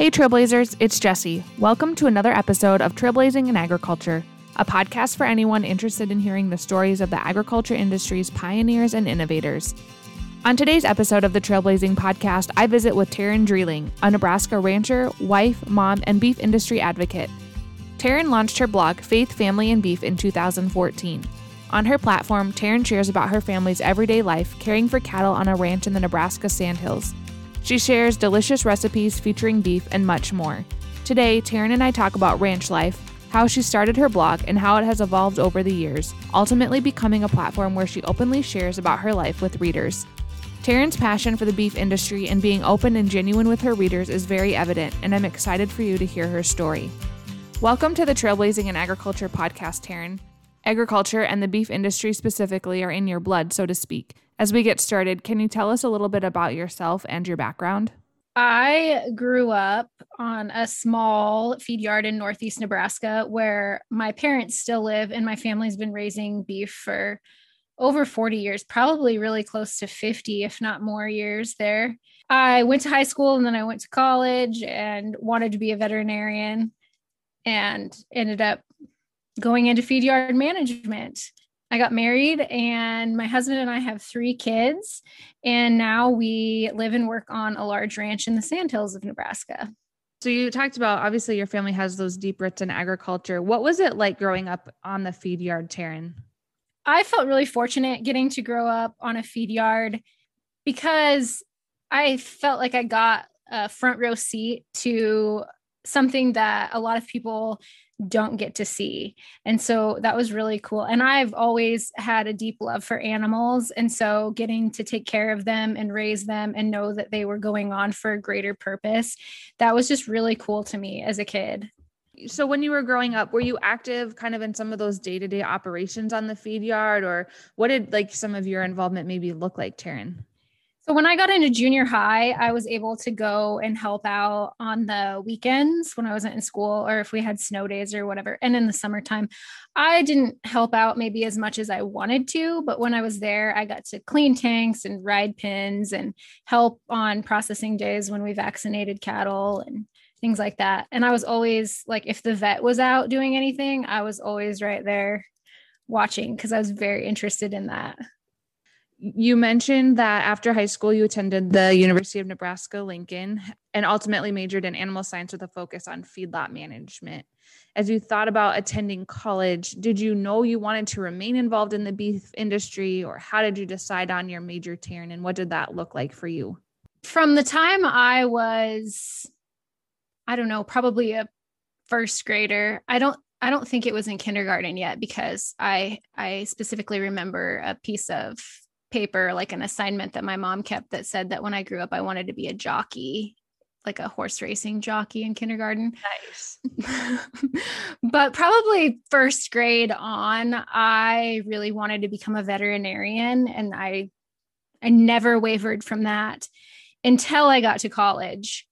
Hey Trailblazers, it's Jessie. Welcome to another episode of Trailblazing in Agriculture, a podcast for anyone interested in hearing the stories of the agriculture industry's pioneers and innovators. On today's episode of the Trailblazing podcast, I visit with Taryn Dreeling, a Nebraska rancher, wife, mom, and beef industry advocate. Taryn launched her blog, Faith, Family, and Beef in 2014. On her platform, Taryn shares about her family's everyday life caring for cattle on a ranch in the Nebraska Sandhills. She shares delicious recipes featuring beef and much more. Today, Taryn and I talk about ranch life, how she started her blog, and how it has evolved over the years, ultimately becoming a platform where she openly shares about her life with readers. Taryn's passion for the beef industry and being open and genuine with her readers is very evident, and I'm excited for you to hear her story. Welcome to the Trailblazing in Agriculture podcast, Taryn. Agriculture and the beef industry specifically are in your blood, so to speak. As we get started, can you tell us a little bit about yourself and your background? I grew up on a small feed yard in northeast Nebraska where my parents still live, and my family's been raising beef for over 40 years, probably really close to 50, if not more years there. I went to high school and then I went to college and wanted to be a veterinarian and ended up going into feed yard management. I got married and my husband and I have three kids, and now we live and work on a large ranch in the Sandhills of Nebraska. So you talked about, obviously your family has those deep roots in agriculture. What was it like growing up on the feed yard, Taryn? I felt really fortunate getting to grow up on a feed yard because I felt like I got a front row seat to something that a lot of people don't get to see. And so that was really cool. And I've always had a deep love for animals. And so getting to take care of them and raise them and know that they were going on for a greater purpose, that was just really cool to me as a kid. So when you were growing up, were you active kind of in some of those day-to-day operations on the feed yard, or what did like some of your involvement maybe look like, Taryn? So when I got into junior high, I was able to go and help out on the weekends when I wasn't in school, or if we had snow days or whatever. And in the summertime, I didn't help out maybe as much as I wanted to, but when I was there, I got to clean tanks and ride pens and help on processing days when we vaccinated cattle and things like that. And I was always like, if the vet was out doing anything, I was always right there watching because I was very interested in that. You mentioned that after high school, you attended the University of Nebraska-Lincoln and ultimately majored in animal science with a focus on feedlot management. As you thought about attending college, did you know you wanted to remain involved in the beef industry, or how did you decide on your major, Taryn, and what did that look like for you? From the time I was, probably a first grader, I don't think it was in kindergarten yet, because I specifically remember a piece of paper, like an assignment that my mom kept that said that when I grew up, I wanted to be a jockey, like a horse racing jockey in kindergarten. Nice. But probably first grade on, I really wanted to become a veterinarian. And I never wavered from that until I got to college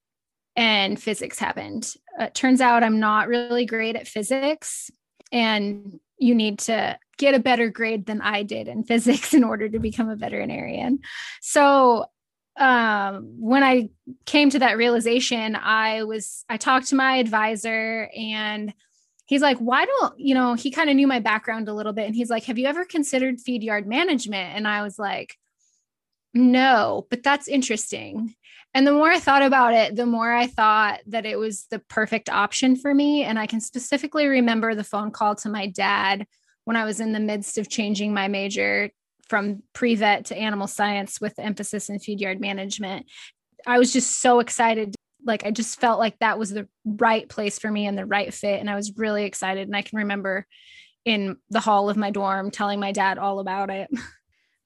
and physics happened. Turns out I'm not really great at physics, and you need to get a better grade than I did in physics in order to become a veterinarian. So when I came to that realization, I talked to my advisor, and he's like, he kind of knew my background a little bit. And he's like, have you ever considered feed yard management? And I was like, no, but that's interesting. And the more I thought about it, the more I thought that it was the perfect option for me. And I can specifically remember the phone call to my dad when I was in the midst of changing my major from pre-vet to animal science with emphasis in feed yard management. I was just so excited. Like, I just felt like that was the right place for me and the right fit. And I was really excited. And I can remember in the hall of my dorm telling my dad all about it.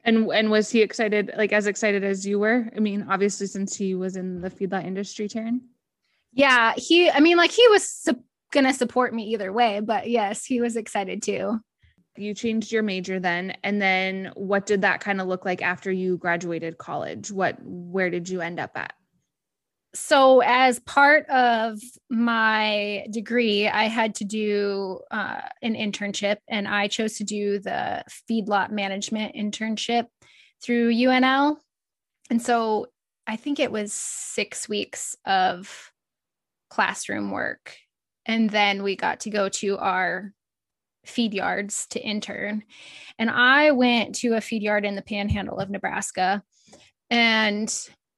And was he excited, like as excited as you were? I mean, obviously, since he was in the feedlot industry, Taryn. Yeah, he was going to support me either way, but yes, he was excited too. You changed your major then. And then what did that kind of look like after you graduated college? Where did you end up at? So as part of my degree, I had to do an internship, and I chose to do the feedlot management internship through UNL. And so I think it was 6 weeks of classroom work. And then we got to go to our feed yards to intern. And I went to a feed yard in the panhandle of Nebraska, and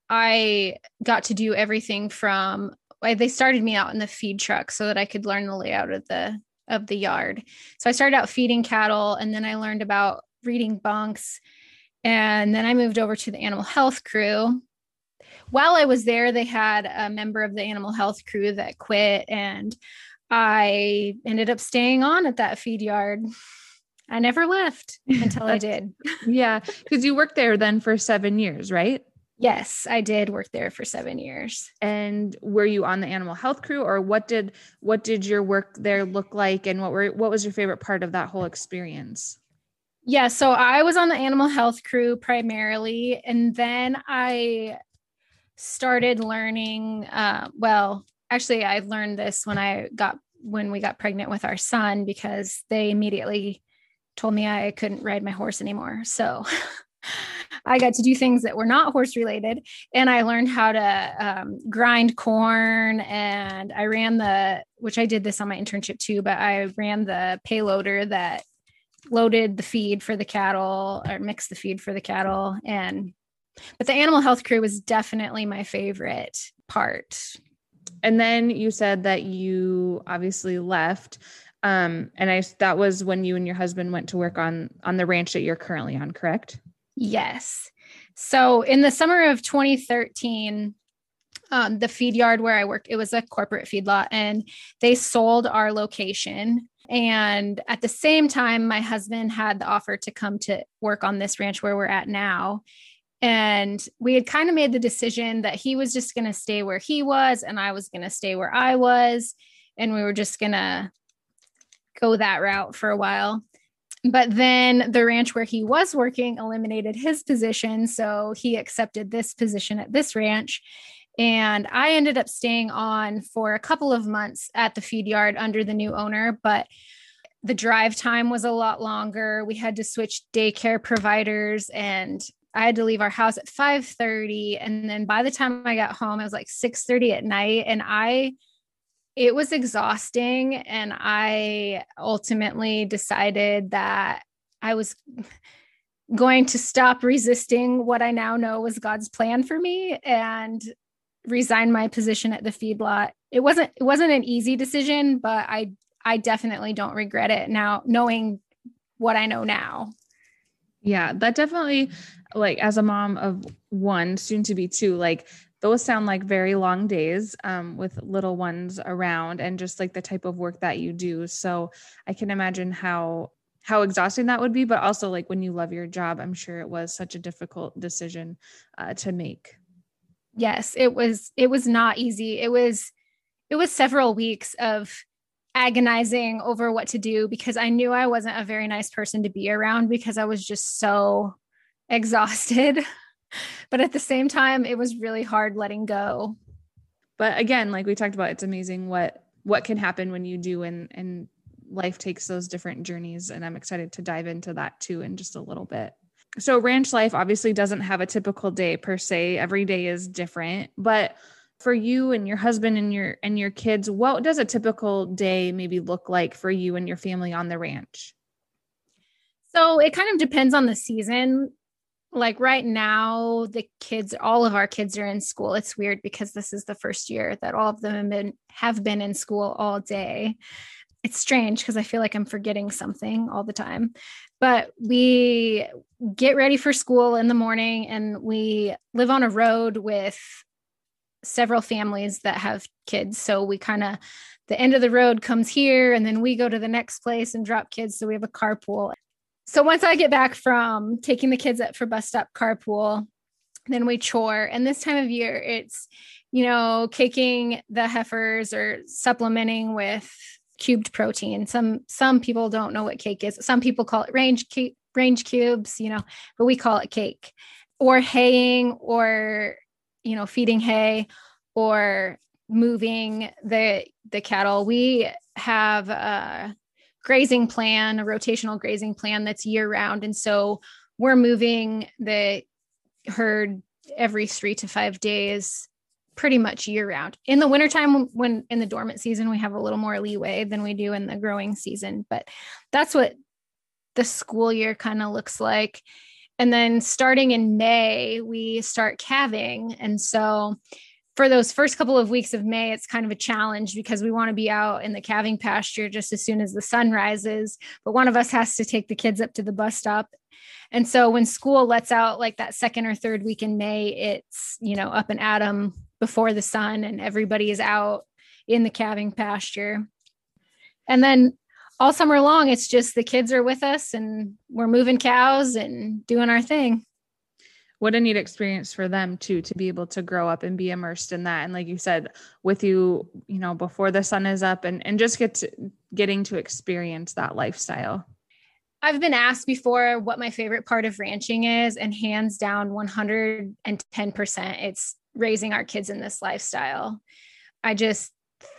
I got to do everything from, they started me out in the feed truck so that I could learn the layout of the yard. So I started out feeding cattle, and then I learned about reading bunks. And then I moved over to the animal health crew. While I was there, they had a member of the animal health crew that quit, and I ended up staying on at that feed yard. I never left until I did. Yeah. Because you worked there then for 7 years, right? Yes, I did work there for 7 years. And were you on the animal health crew, or what did your work there look like? And what was your favorite part of that whole experience? Yeah. So I was on the animal health crew primarily. And then I started learning, actually, I learned this when we got pregnant with our son, because they immediately told me I couldn't ride my horse anymore. So I got to do things that were not horse related. And I learned how to grind corn. And I ran which I did this on my internship too, but I ran the payloader that loaded the feed for the cattle, or mixed the feed for the cattle. But the animal health crew was definitely my favorite part. And then you said that you obviously left. That was when you and your husband went to work on the ranch that you're currently on, correct? Yes. So in the summer of 2013, the feed yard where I worked, it was a corporate feedlot, and they sold our location. And at the same time, my husband had the offer to come to work on this ranch where we're at now. And we had kind of made the decision that he was just going to stay where he was, and I was going to stay where I was. And we were just going to go that route for a while. But then the ranch where he was working eliminated his position. So he accepted this position at this ranch. And I ended up staying on for a couple of months at the feed yard under the new owner. But the drive time was a lot longer. We had to switch daycare providers, and I had to leave our house at 5:30. And then by the time I got home, it was like 6:30 at night. And it was exhausting. And I ultimately decided that I was going to stop resisting what I now know was God's plan for me and resign my position at the feedlot. It wasn't an easy decision, but I definitely don't regret it now, knowing what I know now. Yeah, that definitely, like, as a mom of one, soon to be two, like, those sound like very long days with little ones around, and just like the type of work that you do. So I can imagine how exhausting that would be, but also, like, when you love your job, I'm sure it was such a difficult decision to make. Yes, it was not easy. It was several weeks of agonizing over what to do, because I knew I wasn't a very nice person to be around, because I was just so exhausted. But at the same time, it was really hard letting go. But again, like we talked about, it's amazing what can happen when you do, and life takes those different journeys. And I'm excited to dive into that too in just a little bit. So ranch life obviously doesn't have a typical day per se. Every day is different, but for you and your husband and your kids, what does a typical day maybe look like for you and your family on the ranch? So it kind of depends on the season. Like right now, all of our kids are in school. It's weird because this is the first year that all of them have been in school all day. It's strange because I feel like I'm forgetting something all the time, but we get ready for school in the morning, and we live on a road with several families that have kids. So we the end of the road comes here, and then we go to the next place and drop kids. So we have a carpool. So once I get back from taking the kids up for bus stop carpool, then we chore. And this time of year, it's, caking the heifers or supplementing with cubed protein. Some people don't know what cake is. Some people call it range cubes, but we call it cake, or haying, or, feeding hay, or moving the cattle. We have, grazing plan, a rotational grazing plan that's year round. And so we're moving the herd every 3 to 5 days pretty much year round. In the wintertime, when in the dormant season, we have a little more leeway than we do in the growing season, but that's what the school year kind of looks like. And then starting in May, we start calving. And so for those first couple of weeks of May, it's kind of a challenge because we want to be out in the calving pasture just as soon as the sun rises, but one of us has to take the kids up to the bus stop. And so when school lets out like that second or third week in May, it's, you know, up and at 'em before the sun, and everybody is out in the calving pasture. And then all summer long, it's just the kids are with us and we're moving cows and doing our thing. What a neat experience for them too, to be able to grow up and be immersed in that. And like you said, with you, you know, before the sun is up, and just getting to experience that lifestyle. I've been asked before what my favorite part of ranching is, and hands down 110%, it's raising our kids in this lifestyle. I just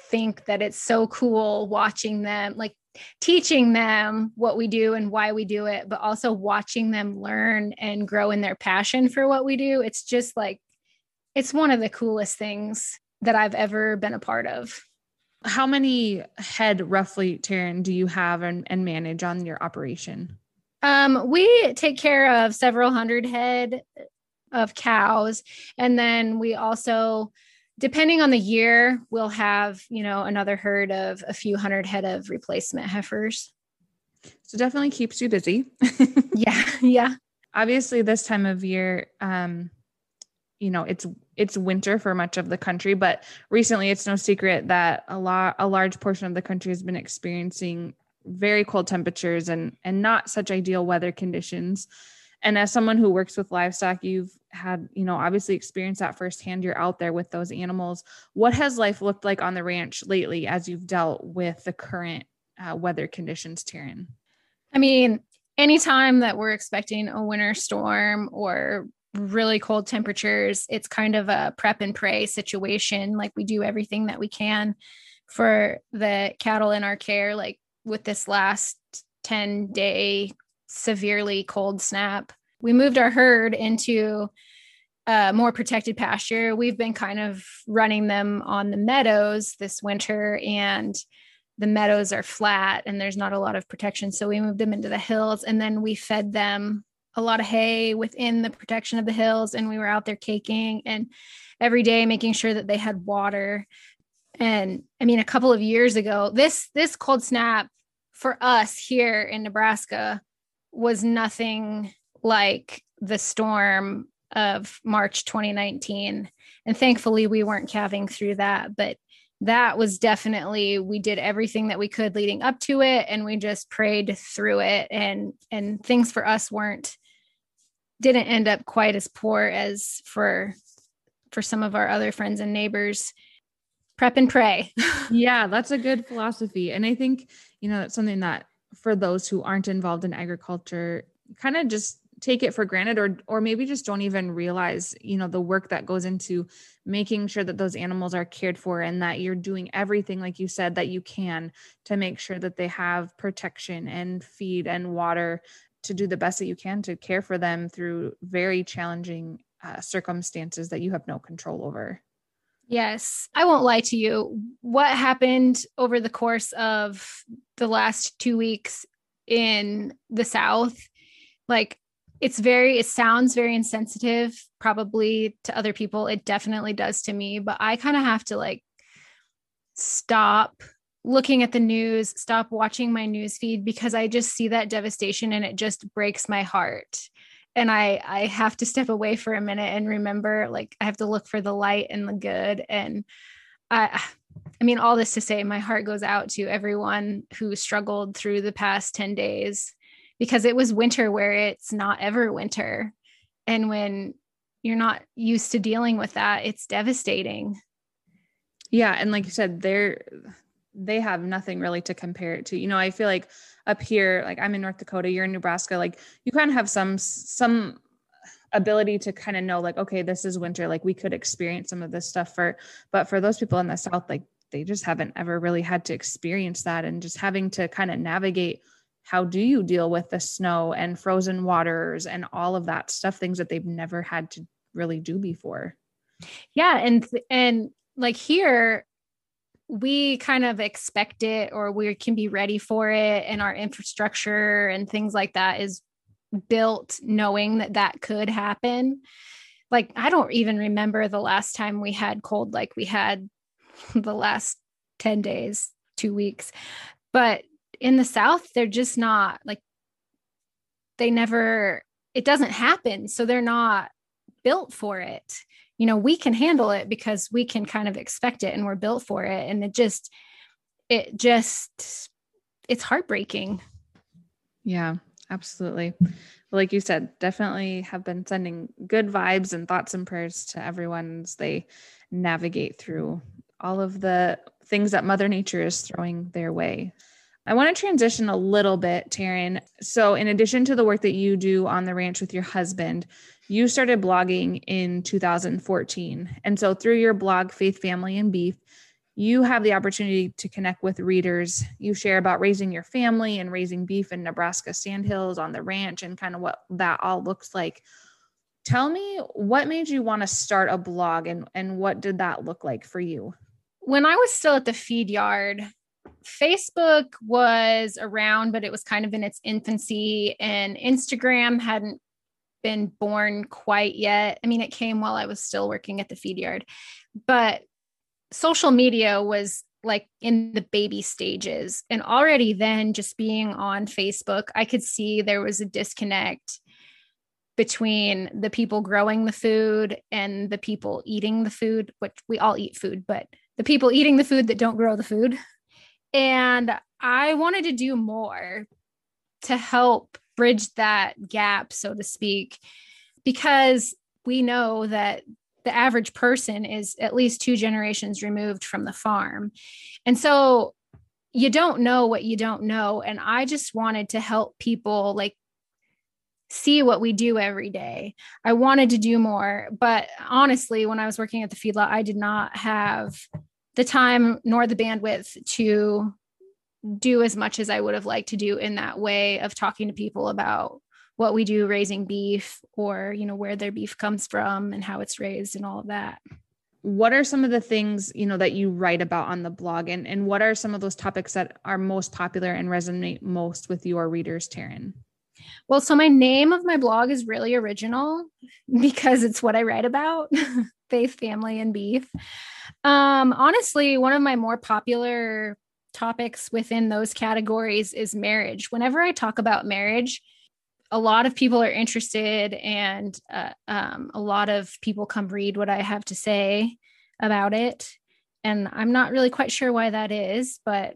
think that it's so cool watching them, like teaching them what we do and why we do it, but also watching them learn and grow in their passion for what we do. It's just like, it's one of the coolest things that I've ever been a part of. How many head roughly, Taryn, do you have and manage on your operation? We take care of several hundred head of cows. And then we also, depending on the year, we'll have, you know, another herd of a few hundred head of replacement heifers. So definitely keeps you busy. Yeah. Yeah. Obviously this time of year, you know, it's winter for much of the country, but recently it's no secret that a large portion of the country has been experiencing very cold temperatures and not such ideal weather conditions. And as someone who works with livestock, you've had, you know, obviously experienced that firsthand. You're out there with those animals. What has life looked like on the ranch lately as you've dealt with the current weather conditions, Taryn? I mean, anytime that we're expecting a winter storm or really cold temperatures, it's kind of a prep and pray situation. Like we do everything that we can for the cattle in our care, like with this last 10-day severely cold snap. We moved our herd into a more protected pasture. We've been kind of running them on the meadows this winter, and the meadows are flat and there's not a lot of protection. So we moved them into the hills, and then we fed them a lot of hay within the protection of the hills. And we were out there caking and every day making sure that they had water. And I mean, a couple of years ago, this cold snap for us here in Nebraska was nothing like the storm of March 2019. And thankfully we weren't calving through that, but that was definitely, we did everything that we could leading up to it, and we just prayed through it, and things for us didn't end up quite as poor as for some of our other friends and neighbors. Prep and pray. Yeah, that's a good philosophy. And I think, you know, that's something that for those who aren't involved in agriculture, kind of just take it for granted, or maybe just don't even realize, you know, the work that goes into making sure that those animals are cared for, and that you're doing everything, like you said, that you can to make sure that they have protection and feed and water, to do the best that you can to care for them through very challenging circumstances that you have no control over. Yes. I won't lie to you. What happened over the course of the last 2 weeks in the South, like it sounds very insensitive, probably to other people. It definitely does to me, but I kind of have to like stop looking at the news, stop watching my news feed, because I just see that devastation and it just breaks my heart. And I have to step away for a minute and remember, like, I have to look for the light and the good. And I mean, all this to say, my heart goes out to everyone who struggled through the past 10 days, because it was winter where it's not ever winter. And when you're not used to dealing with that, it's devastating. Yeah. And like you said, they have nothing really to compare it to. You know, I feel like up here, like I'm in North Dakota, you're in Nebraska, like you kind of have some ability to kind of know, like, okay, this is winter. Like we could experience some of this stuff but for those people in the South, like they just haven't ever really had to experience that, and just having to kind of navigate, how do you deal with the snow and frozen waters and all of that stuff, things that they've never had to really do before. Yeah. And like here, we kind of expect it, or we can be ready for it. And our infrastructure and things like that is built knowing that that could happen. Like, I don't even remember the last time we had cold, like we had the last 10 days, 2 weeks, but in the South, they're just not like, they never, it doesn't happen. So they're not built for it. You know, we can handle it because we can kind of expect it and we're built for it. And it just, it's heartbreaking. Yeah, absolutely. Like you said, definitely have been sending good vibes and thoughts and prayers to everyone as they navigate through all of the things that Mother Nature is throwing their way. I want to transition a little bit, Taryn. So in addition to the work that you do on the ranch with your husband, you started blogging in 2014. And so through your blog, Faith, Family, and Beef, you have the opportunity to connect with readers. You share about raising your family and raising beef in Nebraska Sandhills on the ranch and kind of what that all looks like. Tell me, what made you want to start a blog, and what did that look like for you? When I was still at the feed yard, Facebook was around, but it was kind of in its infancy, and Instagram hadn't been born quite yet. I mean, it came while I was still working at the feed yard, but social media was like in the baby stages. And already then, just being on Facebook, I could see there was a disconnect between the people growing the food and the people eating the food, which we all eat food, but the people eating the food that don't grow the food. And I wanted to do more to help bridge that gap, so to speak, because we know that the average person is at least 2 generations removed from the farm. And so you don't know what you don't know. And I just wanted to help people like see what we do every day. I wanted to do more, but honestly, when I was working at the feedlot, I did not have the time nor the bandwidth to do as much as I would have liked to do in that way of talking to people about what we do raising beef, or, you know, where their beef comes from and how it's raised and all of that. What are some of the things, you know, that you write about on the blog, and what are some of those topics that are most popular and resonate most with your readers, Taryn? Well, so my name of my blog is really original because it's what I write about, Faith, Family, and Beef. Honestly, one of my more popular topics within those categories is marriage. Whenever I talk about marriage, a lot of people are interested, and a lot of people come read what I have to say about it. And I'm not really quite sure why that is, but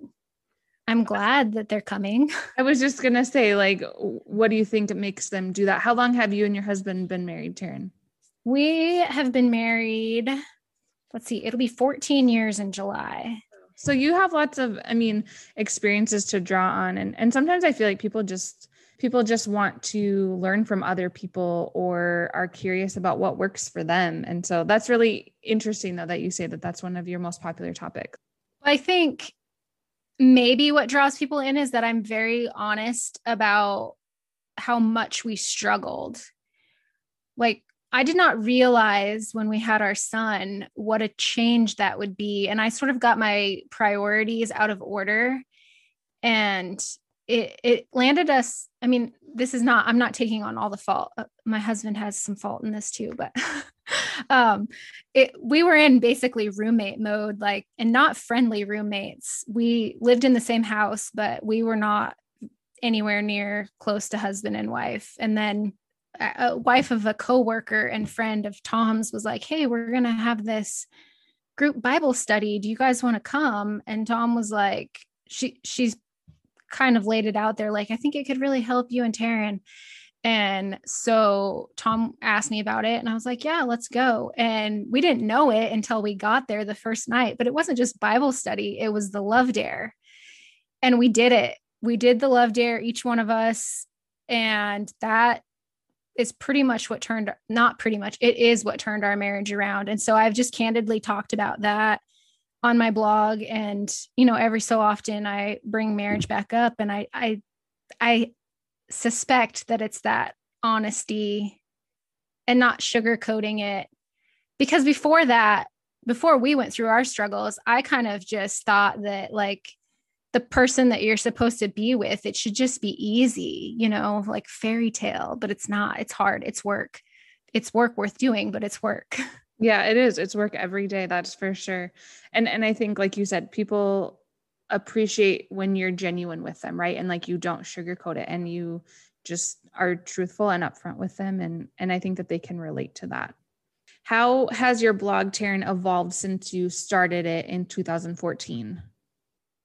I'm glad that they're coming. I was just going to say, like, what do you think makes them do that? How long have you and your husband been married, Taryn? We have been married, let's see, it'll be 14 years in July. So you have lots of, I mean, experiences to draw on. And sometimes I feel like people just want to learn from other people, or are curious about what works for them. And so that's really interesting, though, that you say that that's one of your most popular topics. I think maybe what draws people in is that I'm very honest about how much we struggled. Like, I did not realize when we had our son what a change that would be. And I sort of got my priorities out of order, and it landed us. I mean, this is not, I'm not taking on all the fault. My husband has some fault in this too, but we were in basically roommate mode, like, and not friendly roommates. We lived in the same house, but we were not anywhere near close to husband and wife. And then a wife of a coworker and friend of Tom's was like, "Hey, we're going to have this group Bible study. Do you guys want to come?" And Tom was like, she's kind of laid it out there. Like, "I think it could really help you and Taryn." And so Tom asked me about it, and I was like, "Yeah, let's go." And we didn't know it until we got there the first night, but it wasn't just Bible study. It was the love dare. And we did it. We did the love dare, each one of us. And that is pretty much what turned, not pretty much, it is what turned our marriage around. And so I've just candidly talked about that on my blog. And, you know, every so often I bring marriage back up, and I suspect that it's that honesty and not sugarcoating it Because before that, before we went through our struggles, I kind of just thought that like the person that you're supposed to be with, it should just be easy, you know, like fairy tale, but it's not, it's hard. It's work. It's work worth doing, but it's work. Yeah, it is. It's work every day. That's for sure. And I think, like you said, people appreciate when you're genuine with them. Right. And like, you don't sugarcoat it and you just are truthful and upfront with them. And I think that they can relate to that. How has your blog, Taryn, evolved since you started it in 2014?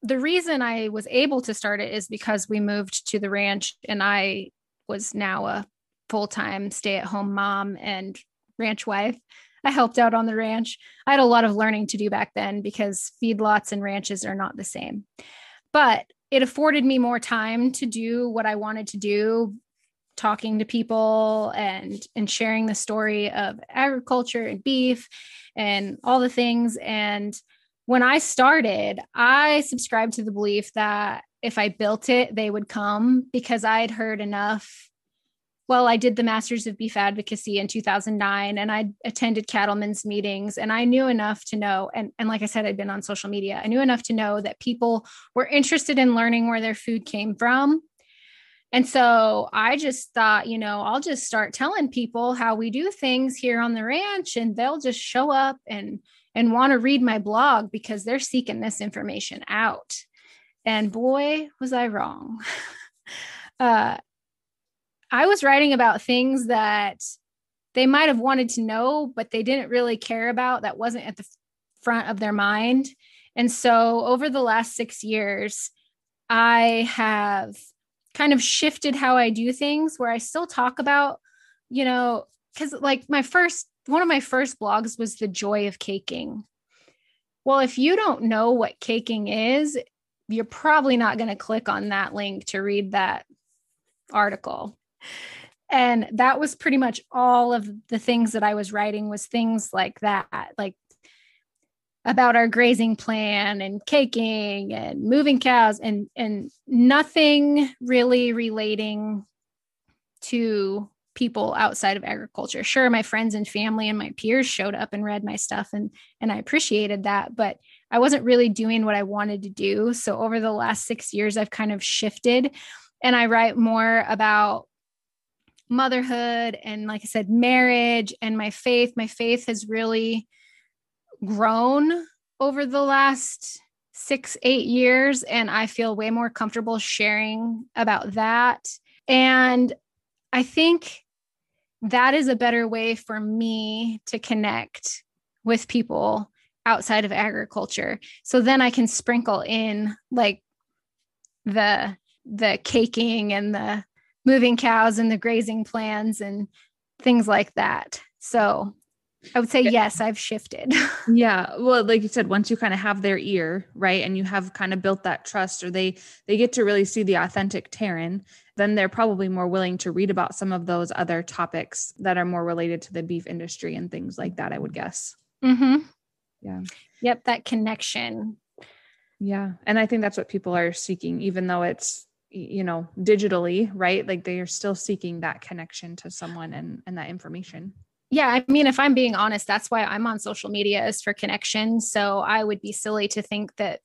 The reason I was able to start it is because we moved to the ranch and I was now a full-time stay-at-home mom and ranch wife. I helped out on the ranch. I had a lot of learning to do back then because feedlots and ranches are not the same, but it afforded me more time to do what I wanted to do, talking to people and sharing the story of agriculture and beef and all the things. And when I started, I subscribed to the belief that if I built it, they would come, because I had heard enough. Well, I did the Masters of Beef Advocacy in 2009, and I attended cattlemen's meetings, and I knew enough to know. And like I said, I'd been on social media. I knew enough to know that people were interested in learning where their food came from. And so I just thought, you know, I'll just start telling people how we do things here on the ranch, and they'll just show up and want to read my blog because they're seeking this information out. And boy, was I wrong. I was writing about things that they might have wanted to know, but they didn't really care about. That wasn't at the front of their mind. And so over the last 6 years, I have kind of shifted how I do things, where I still talk about, you know, because like one of my first blogs was the joy of caking. Well, if you don't know what caking is, you're probably not going to click on that link to read that article. And that was pretty much all of the things that I was writing, was things like that, like about our grazing plan and caking and moving cows and nothing really relating to people outside of agriculture. Sure, my friends and family and my peers showed up and read my stuff, and I appreciated that, but I wasn't really doing what I wanted to do. So over the last 6 years, I've kind of shifted, and I write more about motherhood and, like I said, marriage and my faith. My faith has really grown over the last 6-8 years, and I feel way more comfortable sharing about that. And I think that is a better way for me to connect with people outside of agriculture. So then I can sprinkle in like the caking and the moving cows and the grazing plans and things like that. So I would say, yes, I've shifted. Yeah. Well, like you said, once you kind of have their ear, right, and you have kind of built that trust, or they get to really see the authentic Taryn, then they're probably more willing to read about some of those other topics that are more related to the beef industry and things like that, I would guess. Mm-hmm. Yeah. Yep. That connection. Yeah. And I think that's what people are seeking, even though it's, you know, digitally, right? Like they are still seeking that connection to someone and that information. Yeah. I mean, if I'm being honest, that's why I'm on social media, is for connection. So I would be silly to think that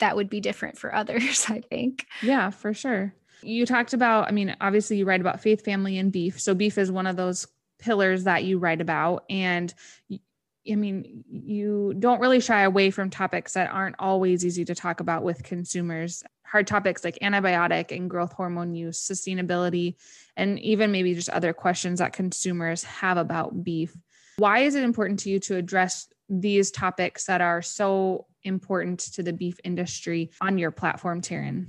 that would be different for others, I think. Yeah, for sure. You talked about, I mean, obviously you write about faith, family, and beef. So beef is one of those pillars that you write about. And I mean, you don't really shy away from topics that aren't always easy to talk about with consumers. Hard topics like antibiotic and growth hormone use, sustainability, and even maybe just other questions that consumers have about beef. Why is it important to you to address these topics that are so important to the beef industry on your platform, Taryn?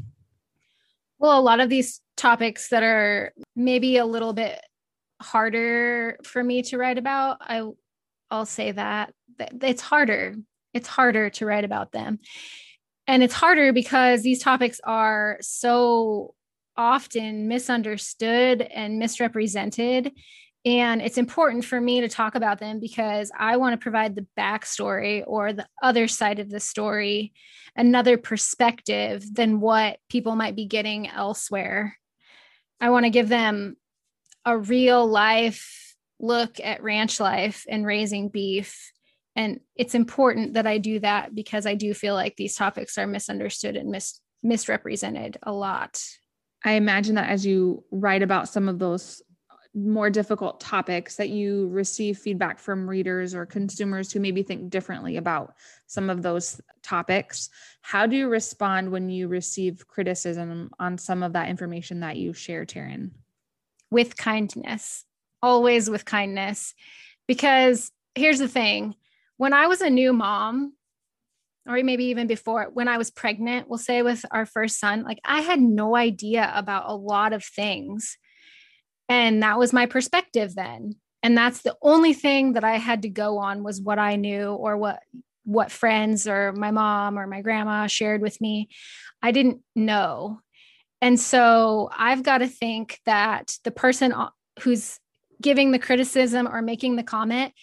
Well, a lot of these topics that are maybe a little bit harder for me to write about, I'll say that it's harder. It's harder to write about them. And it's harder because these topics are so often misunderstood and misrepresented. And it's important for me to talk about them because I want to provide the backstory, or the other side of the story, another perspective than what people might be getting elsewhere. I want to give them a real life look at ranch life and raising beef. And it's important that I do that because I do feel like these topics are misunderstood and misrepresented a lot. I imagine that as you write about some of those more difficult topics that you receive feedback from readers or consumers who maybe think differently about some of those topics. How do you respond when you receive criticism on some of that information that you share, Taryn? With kindness, always with kindness, because here's the thing. When I was a new mom, or maybe even before, when I was pregnant, we'll say with our first son, like I had no idea about a lot of things. And that was my perspective then. And that's the only thing that I had to go on was what I knew or what friends or my mom or my grandma shared with me. I didn't know. And so I've got to think that the person who's giving the criticism or making the comment,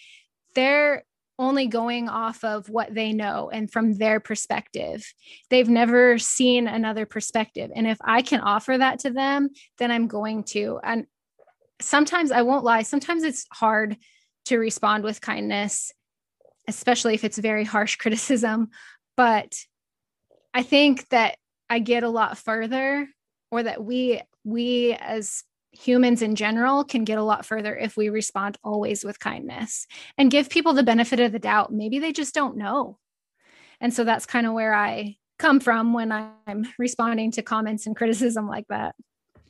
they're only going off of what they know and from their perspective. They've never seen another perspective. And if I can offer that to them, then I'm going to. And sometimes I won't lie. Sometimes it's hard to respond with kindness, especially if it's very harsh criticism. But I think that I get a lot further, or that we as humans in general can get a lot further if we respond always with kindness and give people the benefit of the doubt. Maybe they just don't know. And so that's kind of where I come from when I'm responding to comments and criticism like that.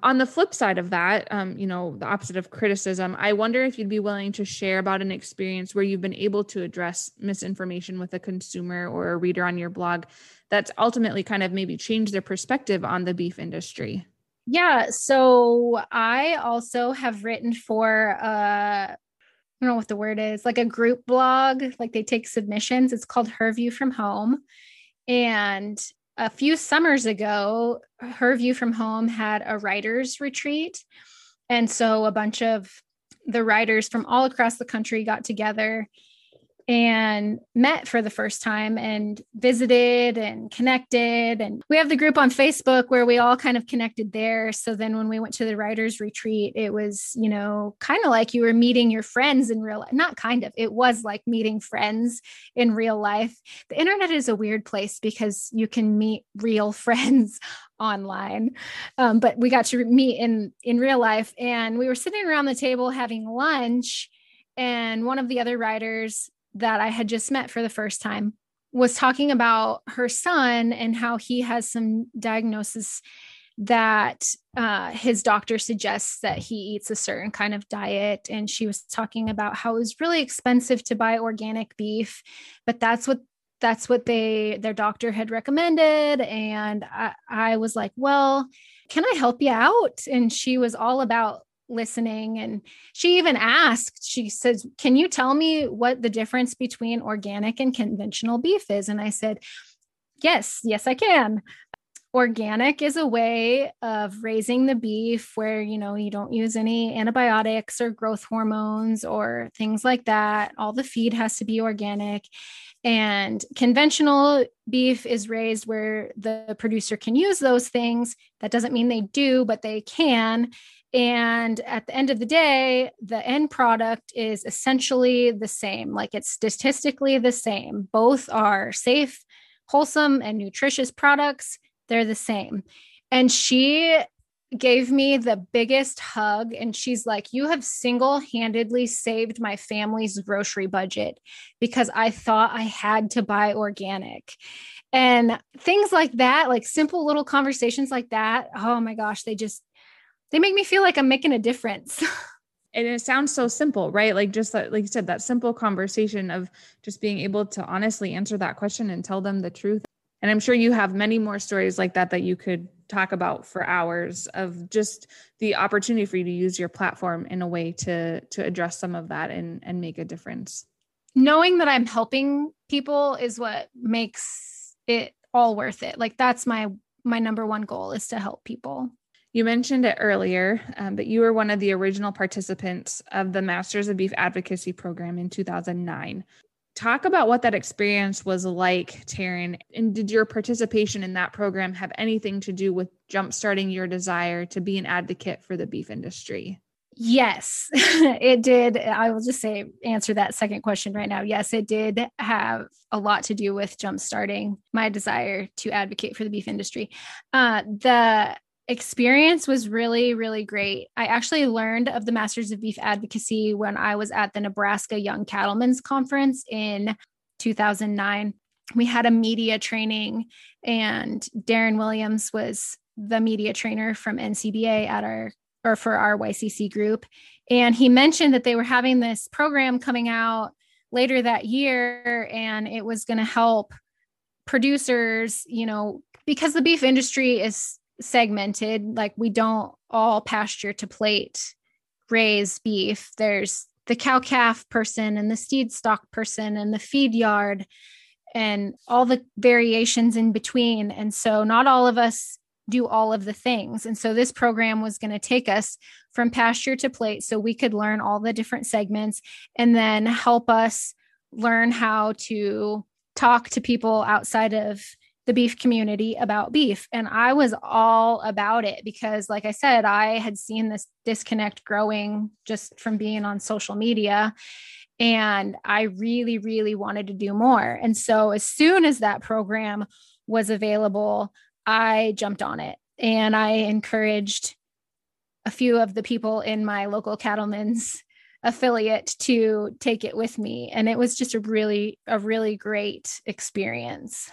On the flip side of that, the opposite of criticism, I wonder if you'd be willing to share about an experience where you've been able to address misinformation with a consumer or a reader on your blog that's ultimately kind of maybe changed their perspective on the beef industry. Yeah. So I also have written for, I don't know what the word is, like a group blog, like they take submissions. It's called Her View from Home. And a few summers ago, Her View from Home had a writer's retreat. And so a bunch of the writers from all across the country got together and met for the first time and visited and connected. And we have the group on Facebook where we all kind of connected there. So then when we went to the writer's retreat, it was, kind of like you were meeting your friends in real life. Not kind of, it was like meeting friends in real life. The internet is a weird place because you can meet real friends online. But we got to meet in real life, and we were sitting around the table having lunch. And one of the other writers that I had just met for the first time was talking about her son and how he has some diagnosis that his doctor suggests that he eats a certain kind of diet. And she was talking about how it was really expensive to buy organic beef, but that's what their doctor had recommended. And I was like, well, can I help you out? And she was all about listening. And she even asked, she says, can you tell me what the difference between organic and conventional beef is? And I said, yes, I can. Organic is a way of raising the beef where, you don't use any antibiotics or growth hormones or things like that. All the feed has to be organic. And conventional beef is raised where the producer can use those things. That doesn't mean they do, but they can. And at the end of the day, the end product is essentially the same. Like it's statistically the same. Both are safe, wholesome, and nutritious products. They're the same. And she gave me the biggest hug. And she's like, you have single-handedly saved my family's grocery budget because I thought I had to buy organic. And things like that, like simple little conversations like that. Oh my gosh, they make me feel like I'm making a difference. And it sounds so simple, right? Like just like you said, that simple conversation of just being able to honestly answer that question and tell them the truth. And I'm sure you have many more stories like that you could talk about for hours, of just the opportunity for you to use your platform in a way to address some of that and make a difference. Knowing that I'm helping people is what makes it all worth it. Like that's my number one goal, is to help people. You mentioned it earlier, but you were one of the original participants of the Masters of Beef Advocacy program in 2009. Talk about what that experience was like, Taryn, and did your participation in that program have anything to do with jumpstarting your desire to be an advocate for the beef industry? Yes, it did. I will just say, answer that second question right now. Yes, it did have a lot to do with jumpstarting my desire to advocate for the beef industry. The experience was really, really great. I actually learned of the Masters of Beef Advocacy when I was at the Nebraska Young Cattlemen's Conference in 2009. We had a media training, and Darren Williams was the media trainer from NCBA at our or for our YCC group. And he mentioned that they were having this program coming out later that year, and it was going to help producers, you know, because the beef industry is segmented. Like, we don't all pasture to plate raise beef. There's the cow calf person and the seed stock person and the feed yard and all the variations in between. And so not all of us do all of the things. And so this program was going to take us from pasture to plate so we could learn all the different segments and then help us learn how to talk to people outside of the beef community about beef. And I was all about it because, like I said, I had seen this disconnect growing just from being on social media, and I really, really wanted to do more. And so as soon as that program was available, I jumped on it, and I encouraged a few of the people in my local cattlemen's affiliate to take it with me. And it was just a really great experience.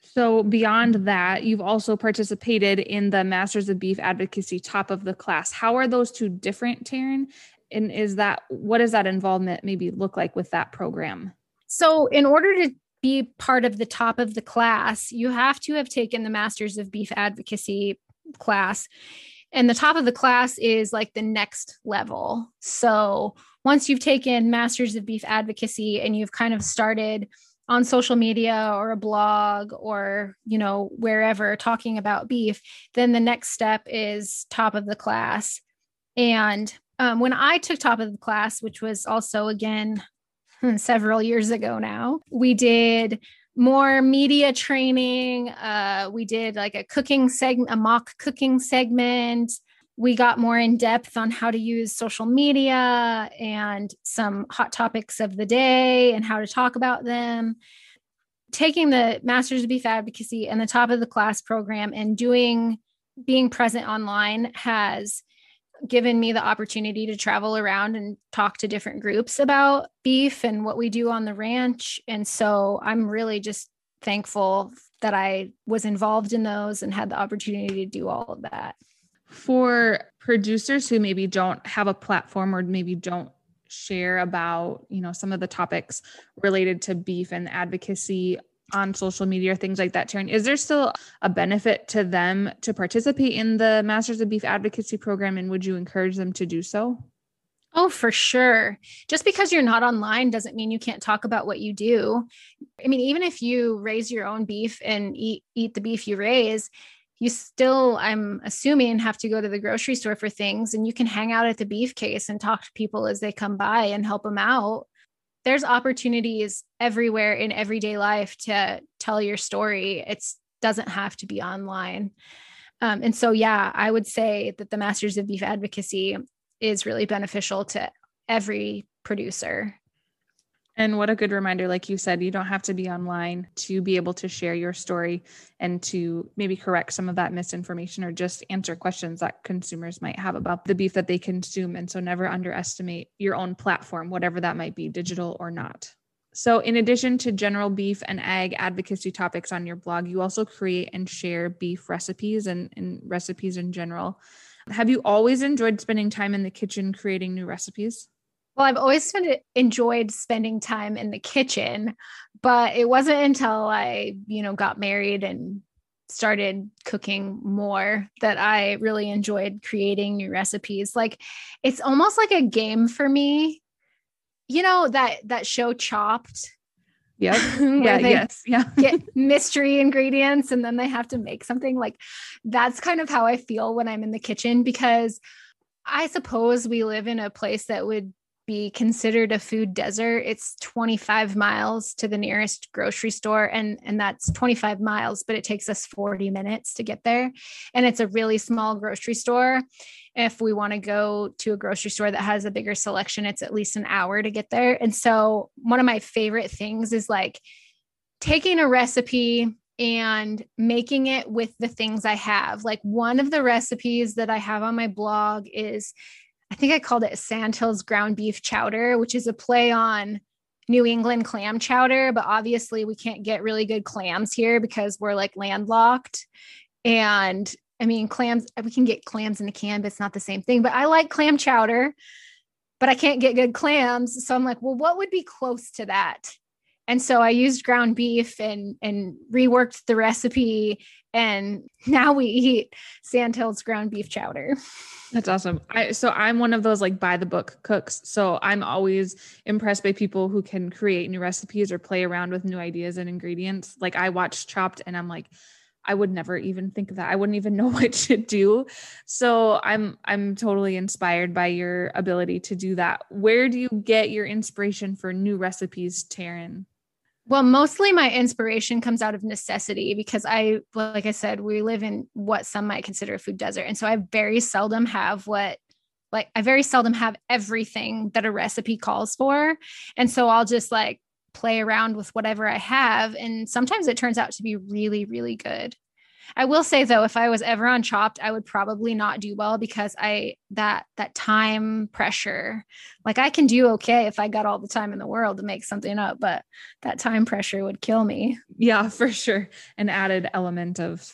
So beyond that, you've also participated in the Masters of Beef Advocacy Top of the Class. How are those two different, Taryn? And what does that involvement maybe look like with that program? So in order to be part of the top of the class, you have to have taken the Masters of Beef Advocacy class. And the top of the class is like the next level. So once you've taken Masters of Beef Advocacy and you've kind of started on social media or a blog or, you know, wherever talking about beef, then the next step is top of the class. And when I took top of the class, which was also, again, several years ago now, we did more media training. We did like a cooking segment, a mock cooking segment. We got more in depth on how to use social media and some hot topics of the day and how to talk about them. Taking the Masters of Beef Advocacy and the top of the class program and being present online has given me the opportunity to travel around and talk to different groups about beef and what we do on the ranch. And so I'm really just thankful that I was involved in those and had the opportunity to do all of that. For producers who maybe don't have a platform or maybe don't share about, you know, some of the topics related to beef and advocacy on social media or things like that, Taryn, is there still a benefit to them to participate in the Masters of Beef Advocacy program? And would you encourage them to do so? Oh, for sure. Just because you're not online doesn't mean you can't talk about what you do. I mean, even if you raise your own beef and eat the beef you raise, you still, I'm assuming, have to go to the grocery store for things, and you can hang out at the beef case and talk to people as they come by and help them out. There's opportunities everywhere in everyday life to tell your story. It doesn't have to be online. And so, yeah, I would say that the Masters of Beef Advocacy is really beneficial to every producer. And what a good reminder, like you said, you don't have to be online to be able to share your story and to maybe correct some of that misinformation or just answer questions that consumers might have about the beef that they consume. And so never underestimate your own platform, whatever that might be, digital or not. So in addition to general beef and ag advocacy topics on your blog, you also create and share beef recipes and recipes in general. Have you always enjoyed spending time in the kitchen creating new recipes? Well, I've always enjoyed spending time in the kitchen, but it wasn't until I, you know, got married and started cooking more that I really enjoyed creating new recipes. Like, it's almost like a game for me. You know, that show Chopped. Yep. Yeah. Yes. Yeah. Get mystery ingredients and then they have to make something. Like, that's kind of how I feel when I'm in the kitchen, because I suppose we live in a place that would be considered a food desert, it's 25 miles to the nearest grocery store. And that's 25 miles, but it takes us 40 minutes to get there. And it's a really small grocery store. If we want to go to a grocery store that has a bigger selection, it's at least an hour to get there. And so one of my favorite things is like taking a recipe and making it with the things I have. Like one of the recipes that I have on my blog is, I think I called it Sandhills ground beef chowder, which is a play on New England clam chowder. But obviously we can't get really good clams here because we're like landlocked. And I mean, clams, we can get clams in a can, but it's not the same thing. But I like clam chowder, but I can't get good clams. So I'm like, well, what would be close to that? And so I used ground beef and reworked the recipe. And now we eat Sandhills ground beef chowder. That's awesome. So I'm one of those like by the book cooks. So I'm always impressed by people who can create new recipes or play around with new ideas and ingredients. Like I watched Chopped and I'm like, I would never even think of that. I wouldn't even know what to do. So I'm totally inspired by your ability to do that. Where do you get your inspiration for new recipes, Taryn? Well, mostly my inspiration comes out of necessity because like I said, we live in what some might consider a food desert. And so I very seldom have everything that a recipe calls for. And so I'll just like play around with whatever I have. And sometimes it turns out to be really, really good. I will say though, if I was ever on Chopped, I would probably not do well because that time pressure, like I can do okay if I got all the time in the world to make something up, but that time pressure would kill me. Yeah, for sure. An added element of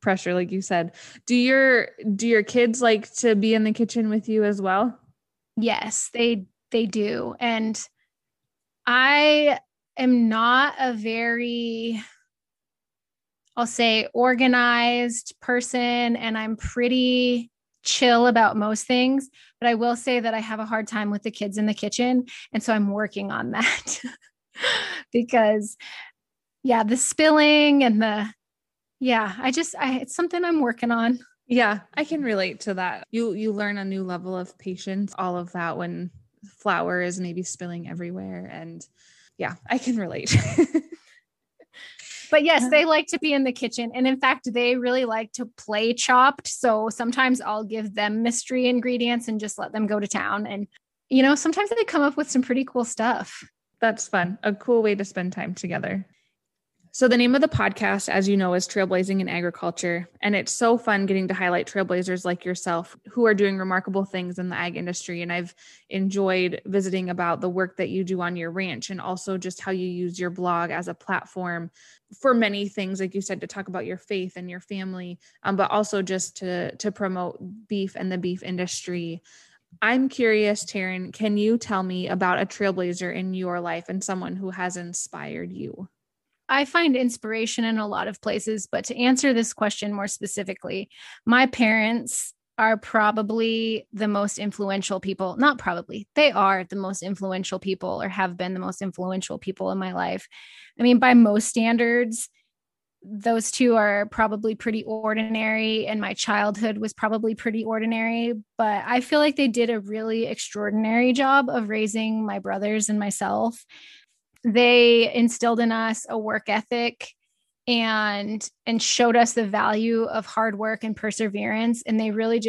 pressure. Like you said, do your kids like to be in the kitchen with you as well? Yes, they do. And I am not a very, I'll say, organized person, and I'm pretty chill about most things, but I will say that I have a hard time with the kids in the kitchen. And so I'm working on that because the spilling and it's something I'm working on. Yeah. I can relate to that. You learn a new level of patience, all of that when flour is maybe spilling everywhere. And yeah, I can relate. But yes, they like to be in the kitchen. And in fact, they really like to play Chopped. So sometimes I'll give them mystery ingredients and just let them go to town. And, you know, sometimes they come up with some pretty cool stuff. That's fun. A cool way to spend time together. So the name of the podcast, as you know, is Trailblazing in Agriculture. And it's so fun getting to highlight trailblazers like yourself who are doing remarkable things in the ag industry. And I've enjoyed visiting about the work that you do on your ranch and also just how you use your blog as a platform for many things, like you said, to talk about your faith and your family, but also just to promote beef and the beef industry. I'm curious, Taryn, can you tell me about a trailblazer in your life and someone who has inspired you? I find inspiration in a lot of places, but to answer this question more specifically, my parents are probably the most influential people, not probably, they are the most influential people or have been the most influential people in my life. I mean, by most standards, those two are probably pretty ordinary and my childhood was probably pretty ordinary, but I feel like they did a really extraordinary job of raising my brothers and myself. They instilled in us a work ethic and showed us the value of hard work and perseverance. And they really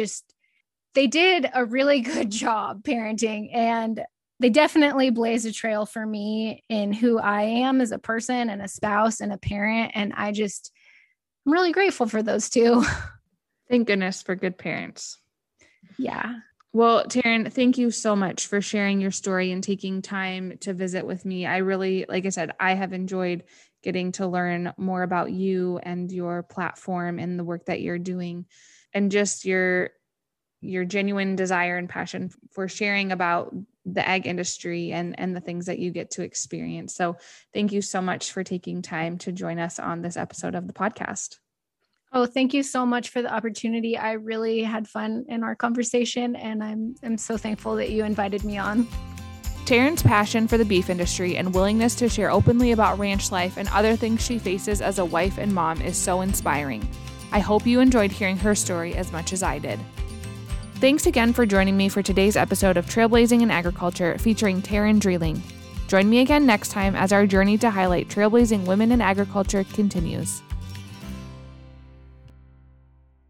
they did a really good job parenting, and they definitely blazed a trail for me in who I am as a person and a spouse and a parent. And I'm really grateful for those two. Thank goodness for good parents. Yeah. Well, Taryn, thank you so much for sharing your story and taking time to visit with me. I really, like I said, I have enjoyed getting to learn more about you and your platform and the work that you're doing and just your genuine desire and passion for sharing about the ag industry and the things that you get to experience. So thank you so much for taking time to join us on this episode of the podcast. Oh, thank you so much for the opportunity. I really had fun in our conversation, and I'm so thankful that you invited me on. Taryn's passion for the beef industry and willingness to share openly about ranch life and other things she faces as a wife and mom is so inspiring. I hope you enjoyed hearing her story as much as I did. Thanks again for joining me for today's episode of Trailblazing in Agriculture featuring Taryn Dreeling. Join me again next time as our journey to highlight trailblazing women in agriculture continues.